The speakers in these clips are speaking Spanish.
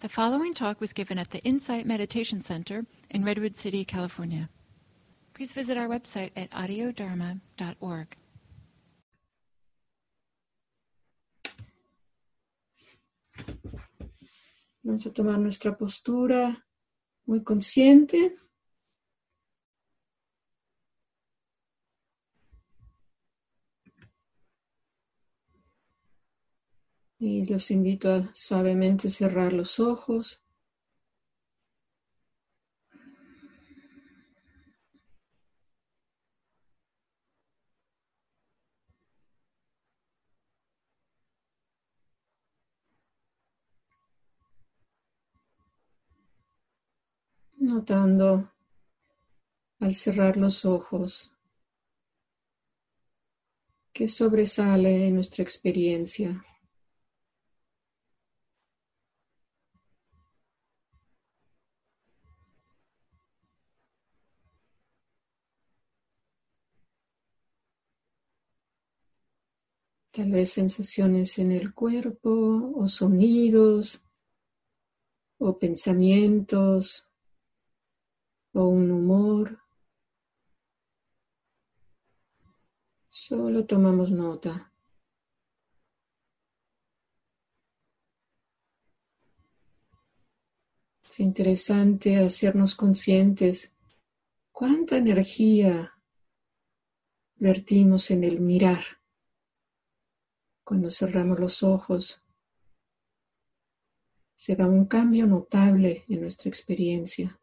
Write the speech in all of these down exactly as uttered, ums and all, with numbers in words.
The following talk was given at the Insight Meditation Center in Redwood City, California. Please visit our website at audio dharma dot org. Vamos a tomar nuestra postura muy consciente. Y los invito a suavemente cerrar los ojos. Notando al cerrar los ojos qué sobresale en nuestra experiencia. Tal vez sensaciones en el cuerpo, o sonidos, o pensamientos, o un humor. Solo tomamos nota. Es interesante hacernos conscientes cuánta energía vertimos en el mirar. Cuando cerramos los ojos, se da un cambio notable en nuestra experiencia.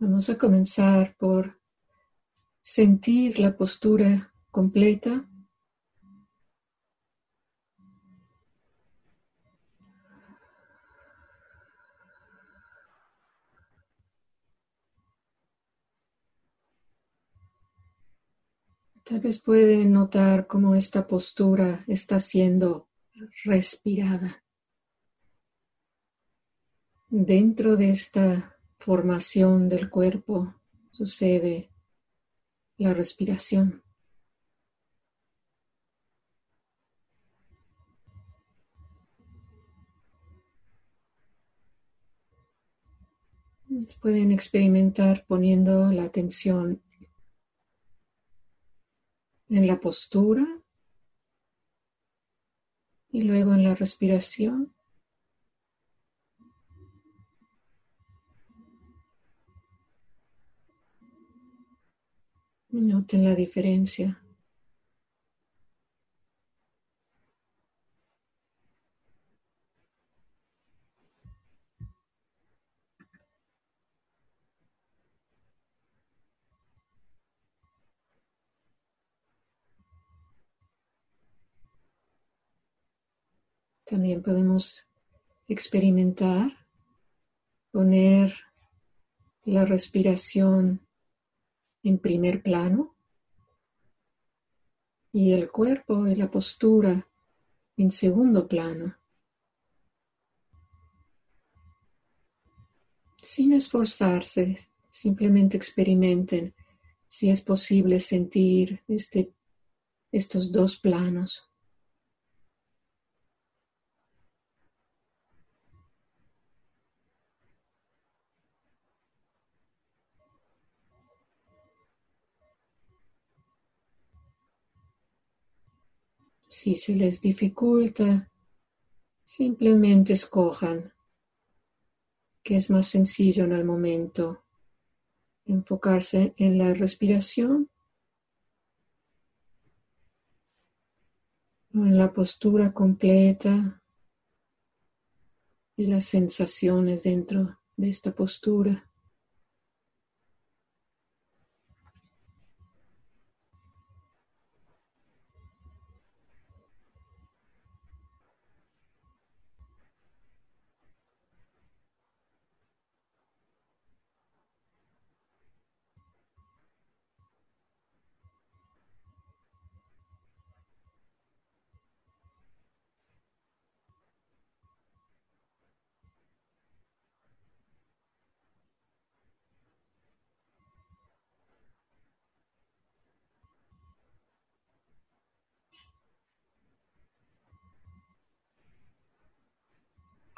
Vamos a comenzar por sentir la postura completa. Tal vez pueden notar cómo esta postura está siendo respirada. Dentro de esta formación del cuerpo sucede la respiración. Pueden experimentar poniendo la atención en la postura y luego en la respiración. Noten la diferencia. También podemos experimentar, poner la respiración en primer plano y el cuerpo y la postura en segundo plano, sin esforzarse. Simplemente experimenten si es posible sentir este, estos dos planos. Si se les dificulta, simplemente escojan qué es más sencillo en el momento, enfocarse en la respiración o en la postura completa y las sensaciones dentro de esta postura.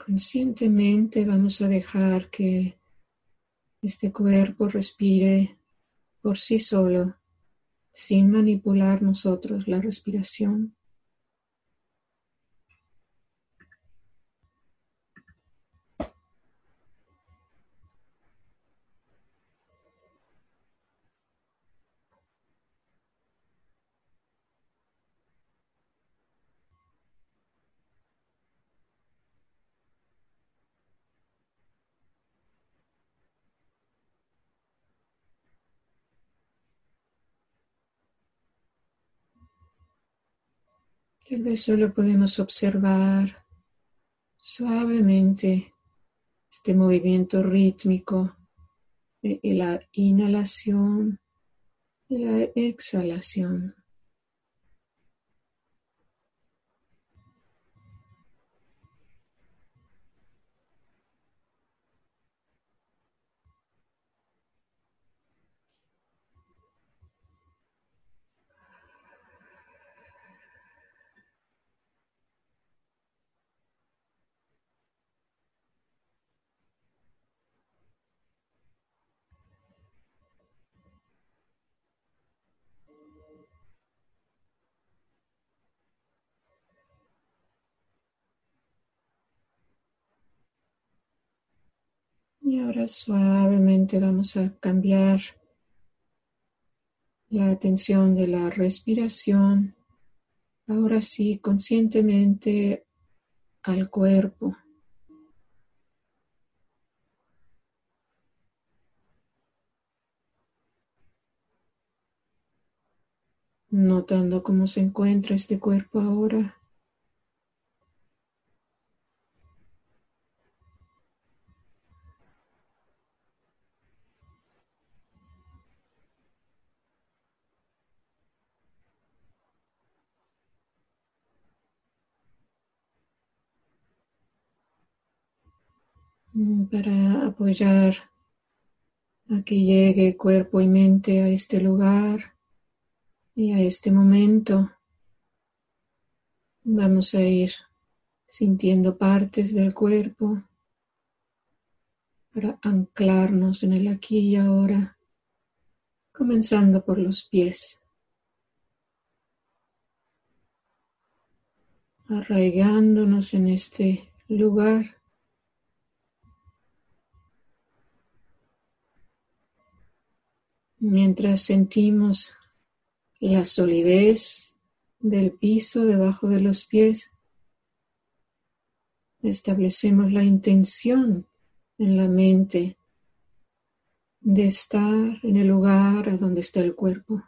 Conscientemente vamos a dejar que este cuerpo respire por sí solo, sin manipular nosotros la respiración. Tal vez solo podemos observar suavemente este movimiento rítmico de la inhalación y la exhalación. Y ahora suavemente vamos a cambiar la atención de la respiración, ahora sí conscientemente al cuerpo. Notando cómo se encuentra este cuerpo ahora. Para apoyar a que llegue cuerpo y mente a este lugar y a este momento, vamos a ir sintiendo partes del cuerpo para anclarnos en el aquí y ahora, comenzando por los pies, arraigándonos en este lugar. Mientras sentimos la solidez del piso debajo de los pies, establecemos la intención en la mente de estar en el lugar a donde está el cuerpo.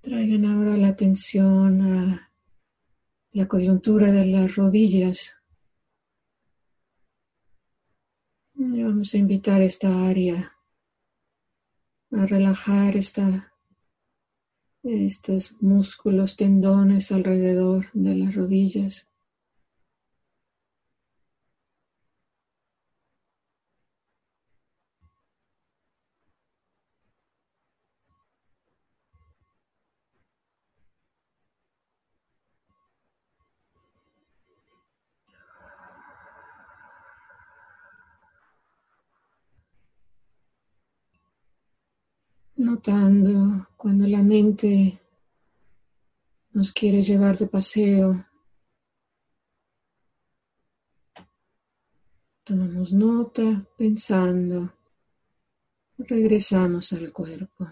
Traigan ahora la atención a la coyuntura de las rodillas. Y vamos a invitar esta área a relajar esta, estos músculos, tendones alrededor de las rodillas. Notando cuando la mente nos quiere llevar de paseo. Tomamos nota, pensando, regresamos al cuerpo.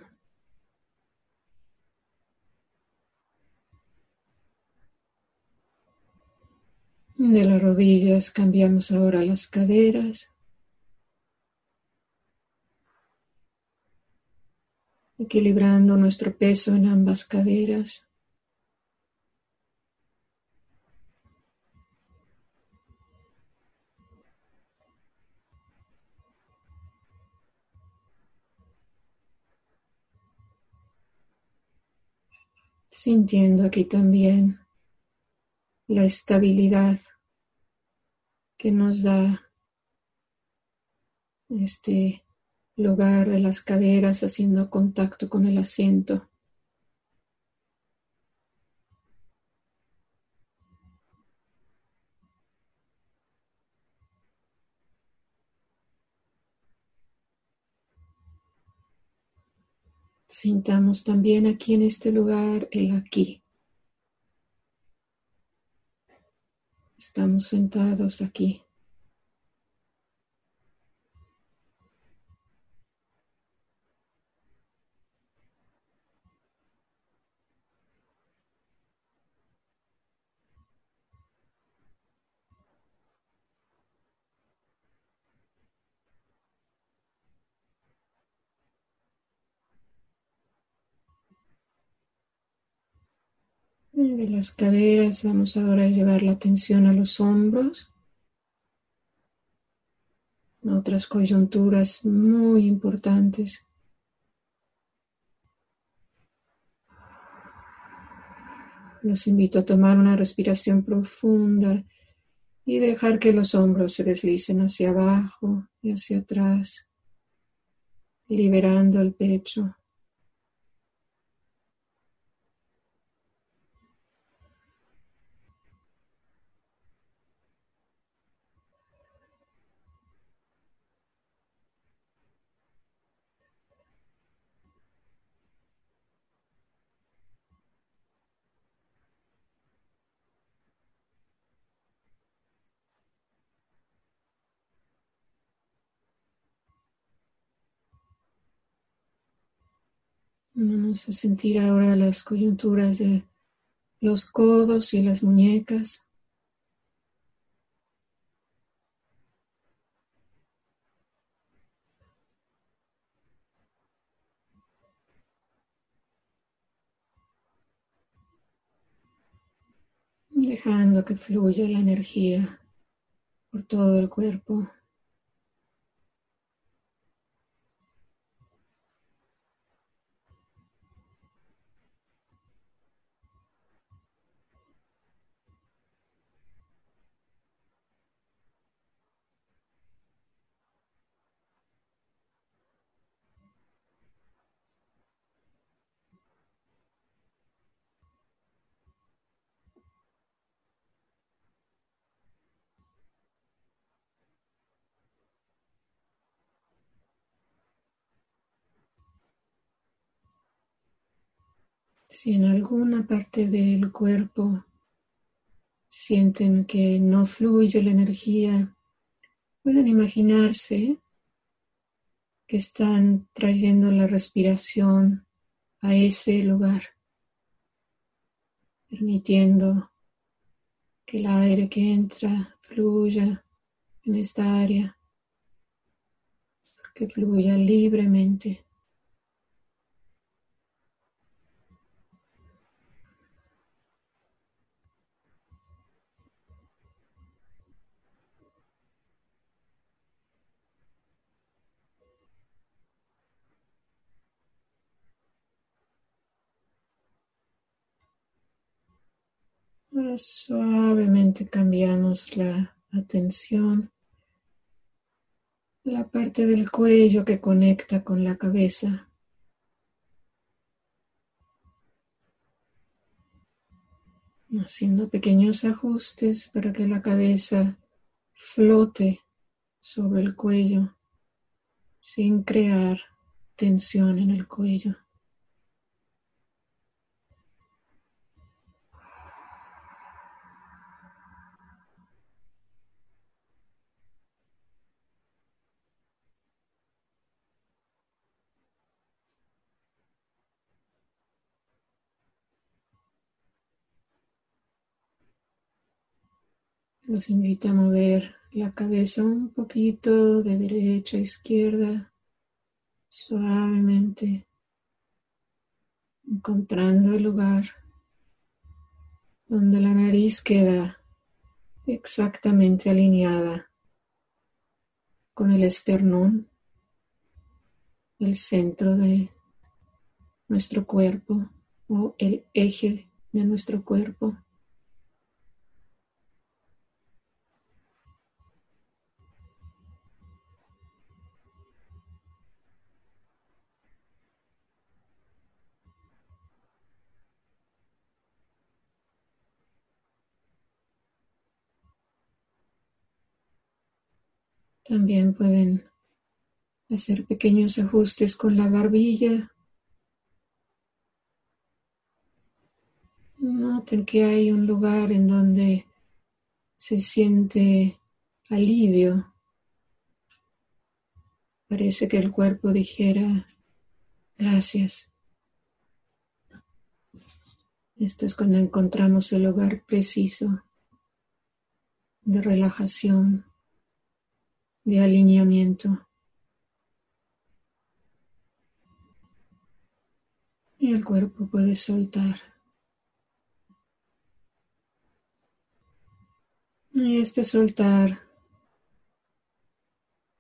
De las rodillas cambiamos ahora las caderas. Equilibrando nuestro peso en ambas caderas. sintiendo aquí también la estabilidad que nos da este lugar de las caderas haciendo contacto con el asiento. Sintamos también aquí en este lugar el aquí. Estamos sentados aquí. De las caderas vamos ahora a llevar la atención a los hombros, otras coyunturas muy importantes. Los invito a tomar una respiración profunda y dejar que los hombros se deslicen hacia abajo y hacia atrás, liberando el pecho. Vamos a sentir ahora las coyunturas de los codos y las muñecas. Dejando que fluya la energía por todo el cuerpo. Si en alguna parte del cuerpo sienten que no fluye la energía, pueden imaginarse que están trayendo la respiración a ese lugar, permitiendo que el aire que entra fluya en esta área, que fluya libremente. Ahora suavemente cambiamos la atención a la parte del cuello que conecta con la cabeza. Haciendo pequeños ajustes para que la cabeza flote sobre el cuello sin crear tensión en el cuello. Los invito a mover la cabeza un poquito de derecha a izquierda, suavemente, encontrando el lugar donde la nariz queda exactamente alineada con el esternón, el centro de nuestro cuerpo, o el eje de nuestro cuerpo. También pueden hacer pequeños ajustes con la barbilla. Noten que hay un lugar en donde se siente alivio. Parece que el cuerpo dijera, gracias. Esto es cuando encontramos el lugar preciso de relajación, de alineamiento. Y el cuerpo puede soltar. Y este soltar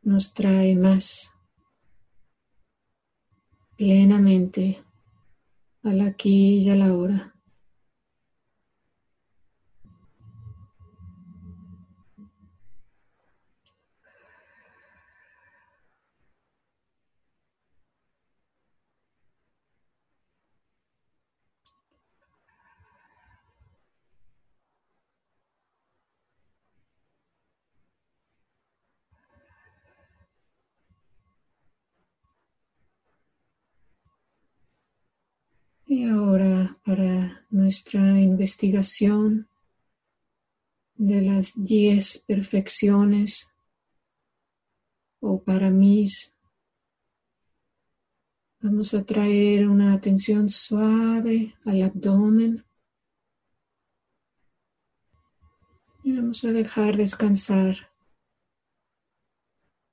nos trae más plenamente al aquí y a la ahora. Y ahora para nuestra investigación de las diez perfecciones o paramis, vamos a traer una atención suave al abdomen y vamos a dejar descansar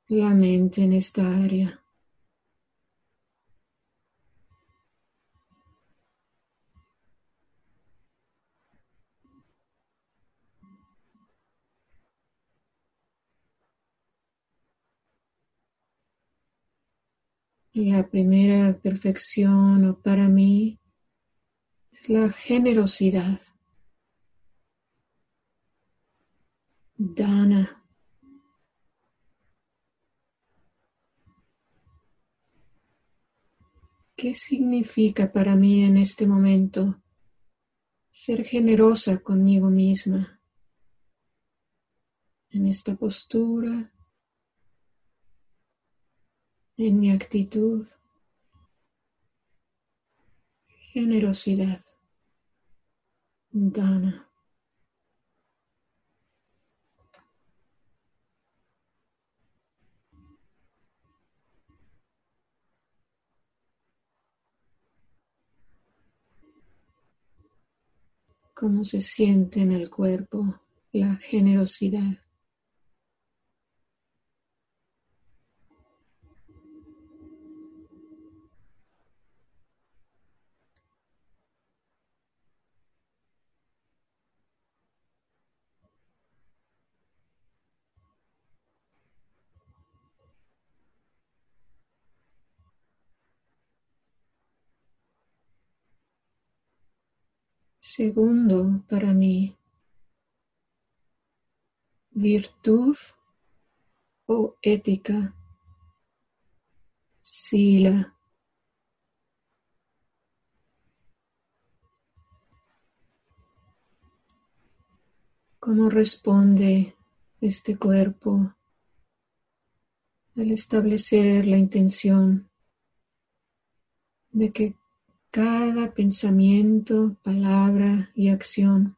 la mente en esta área. La primera perfección, o para mí, es la generosidad. Dana. ¿Qué significa para mí en este momento ser generosa conmigo misma? En esta postura, en mi actitud, generosidad, dana. ¿Cómo se siente en el cuerpo la generosidad? Segundo, para mí, virtud o ética, sila. ¿Cómo responde este cuerpo al establecer la intención de que cada pensamiento, palabra y acción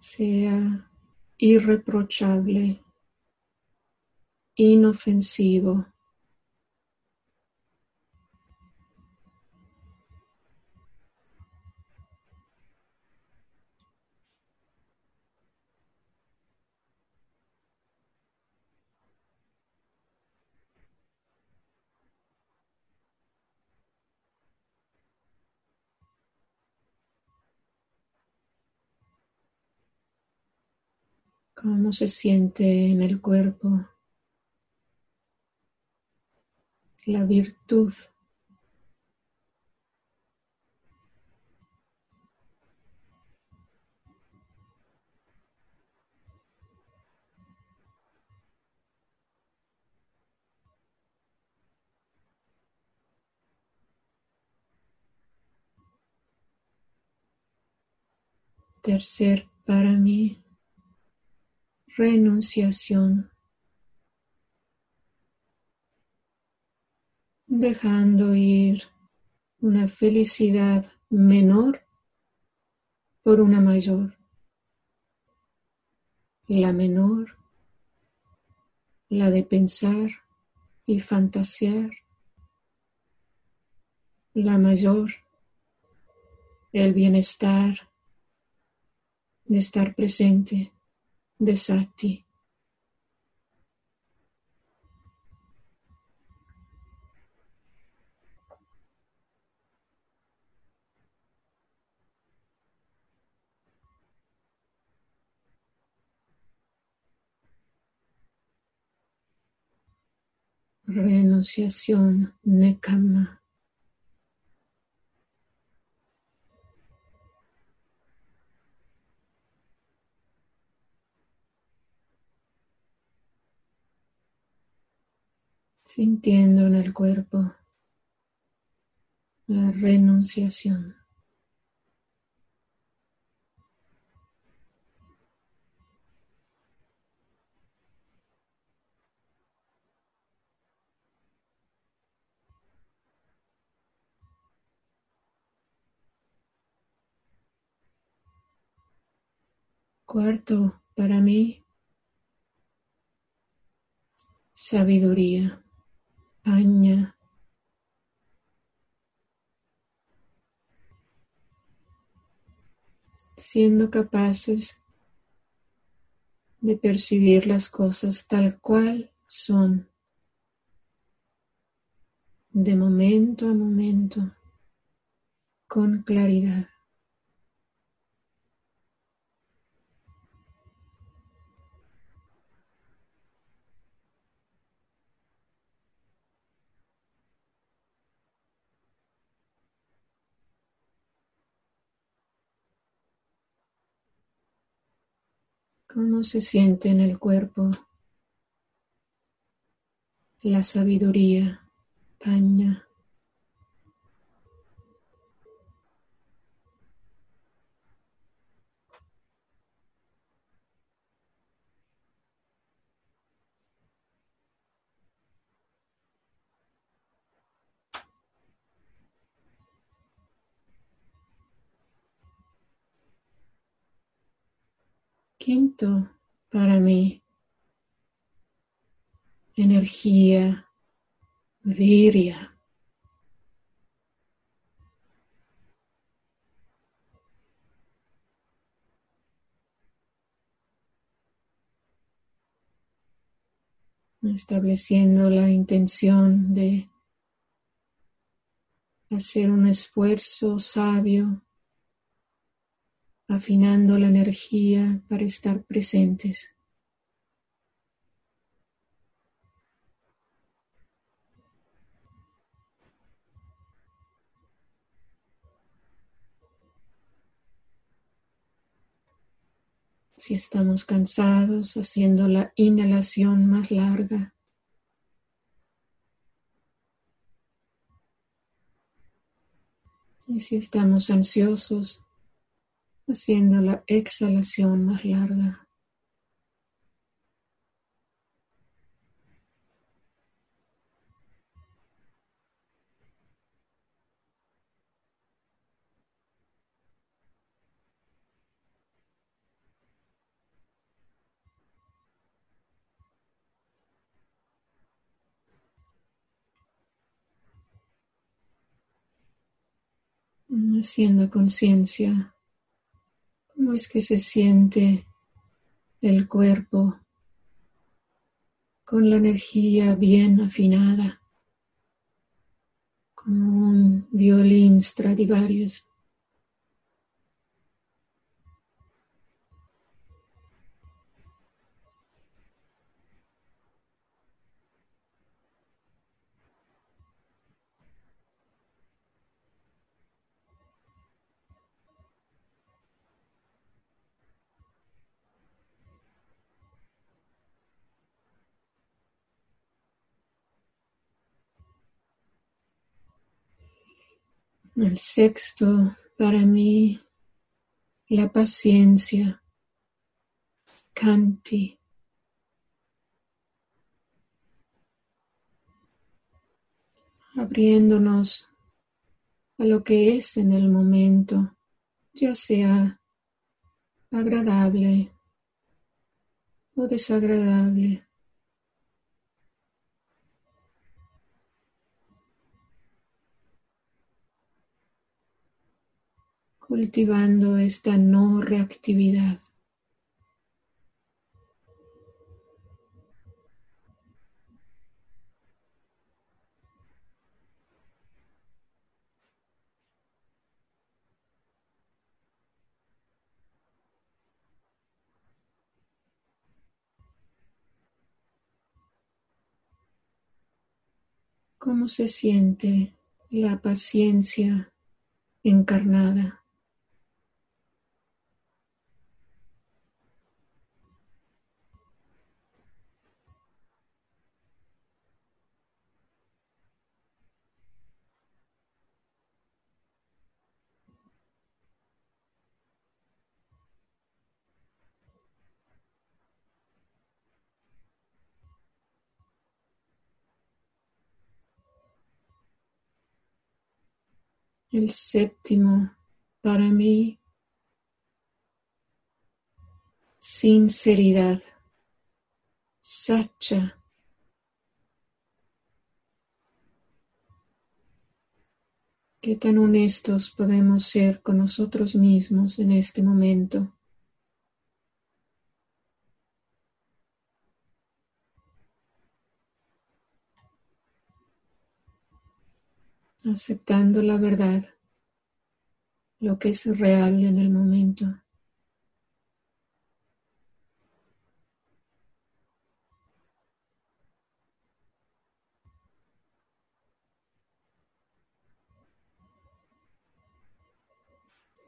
sea irreprochable, inofensivo, cómo se siente en el cuerpo la virtud. Tercer para mí, renunciación, dejando ir una felicidad menor por una mayor, la menor, la de pensar y fantasear, la mayor, el bienestar, de estar presente, de sati. Renunciación, nekama. Sintiendo en el cuerpo la renunciación. Cuarto para mí, sabiduría. Aña. Siendo capaces de percibir las cosas tal cual son, de momento a momento, con claridad. ¿Cómo se siente en el cuerpo la sabiduría, paña? Quinto, para mí, energía, viria. Estableciendo la intención de hacer un esfuerzo sabio, afinando la energía para estar presentes. Si estamos cansados, haciendo la inhalación más larga. Y si estamos ansiosos, haciendo la exhalación más larga. Haciendo conciencia. ¿Cómo es que se siente el cuerpo con la energía bien afinada, como un violín Stradivarius? El sexto, para mí, la paciencia, Kanti. Abriéndonos a lo que es en el momento, ya sea agradable o desagradable. Cultivando esta no reactividad. ¿Cómo se siente la paciencia encarnada? El séptimo, para mí, sinceridad, sacha. ¿Qué tan honestos podemos ser con nosotros mismos en este momento? Aceptando la verdad, lo que es real en el momento.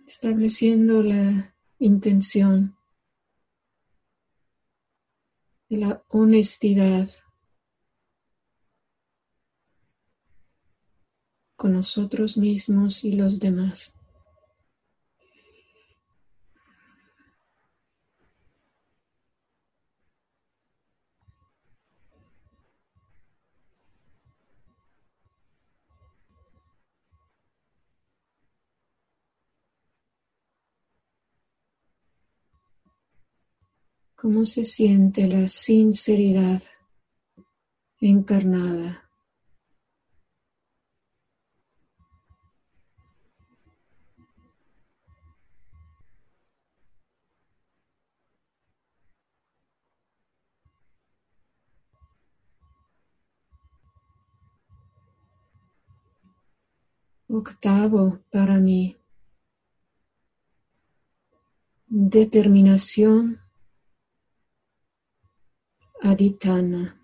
Estableciendo la intención de la honestidad con nosotros mismos y los demás. ¿Cómo se siente la sinceridad encarnada? Octavo, para mí, determinación aditana.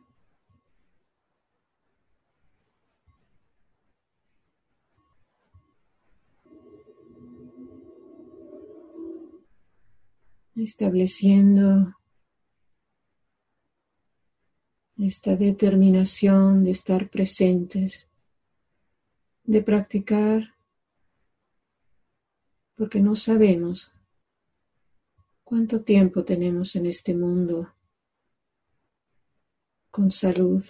Estableciendo esta determinación de estar presentes, de practicar, porque no sabemos cuánto tiempo tenemos en este mundo con salud.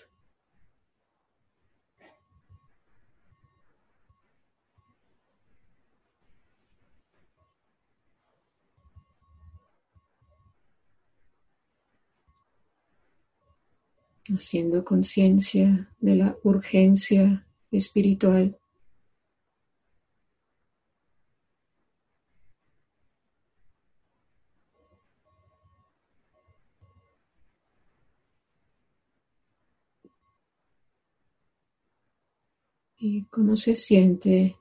Haciendo conciencia de la urgencia espiritual. ¿Y cómo se siente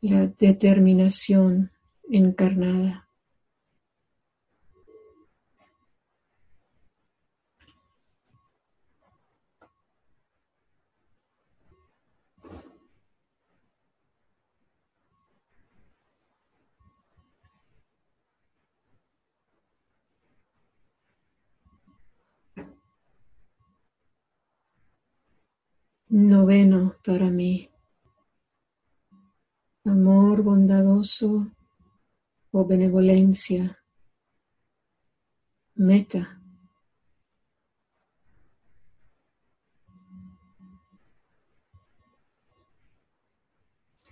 la determinación encarnada? Noveno, para mí, amor bondadoso o benevolencia, metta.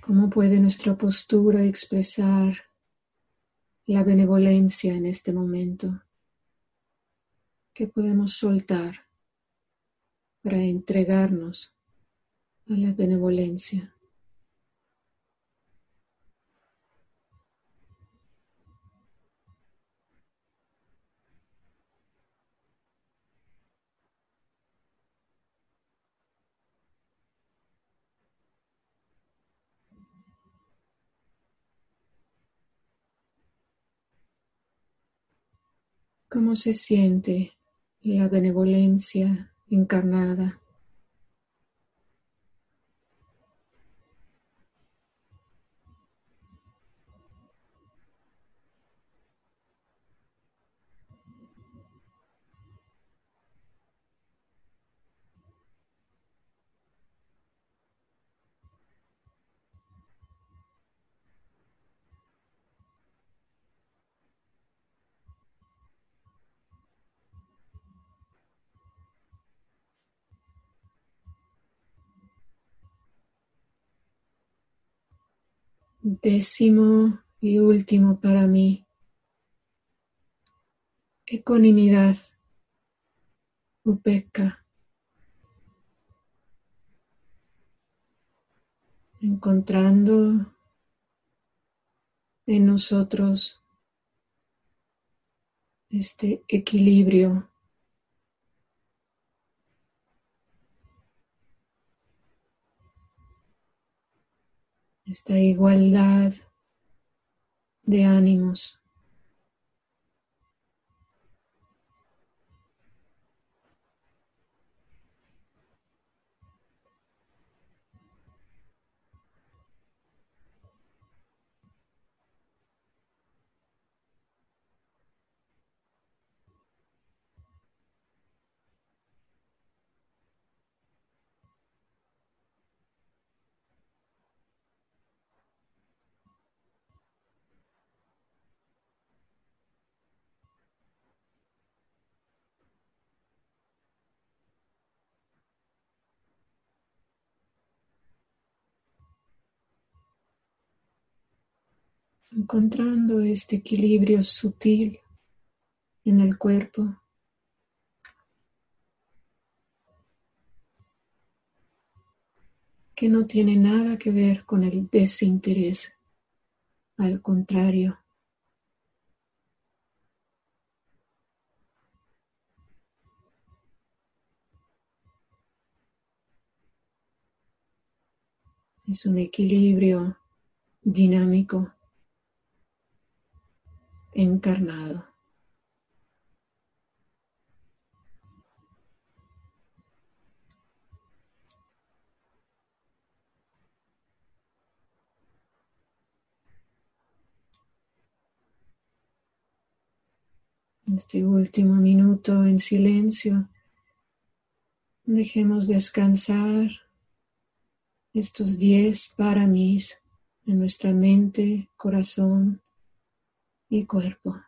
¿Cómo puede nuestra postura expresar la benevolencia en este momento? ¿Qué podemos soltar para entregarnos a la benevolencia? ¿Cómo se siente la benevolencia encarnada? Décimo y último para mí, ecuanimidad, upeka. Encontrando en nosotros este equilibrio . Esta igualdad de ánimos. Encontrando este equilibrio sutil en el cuerpo. Que no tiene nada que ver con el desinterés. Al contrario. Es un equilibrio dinámico. Encarnado. Este último minuto en silencio, dejemos descansar estos diez paramis en nuestra mente, corazón y cuerpo.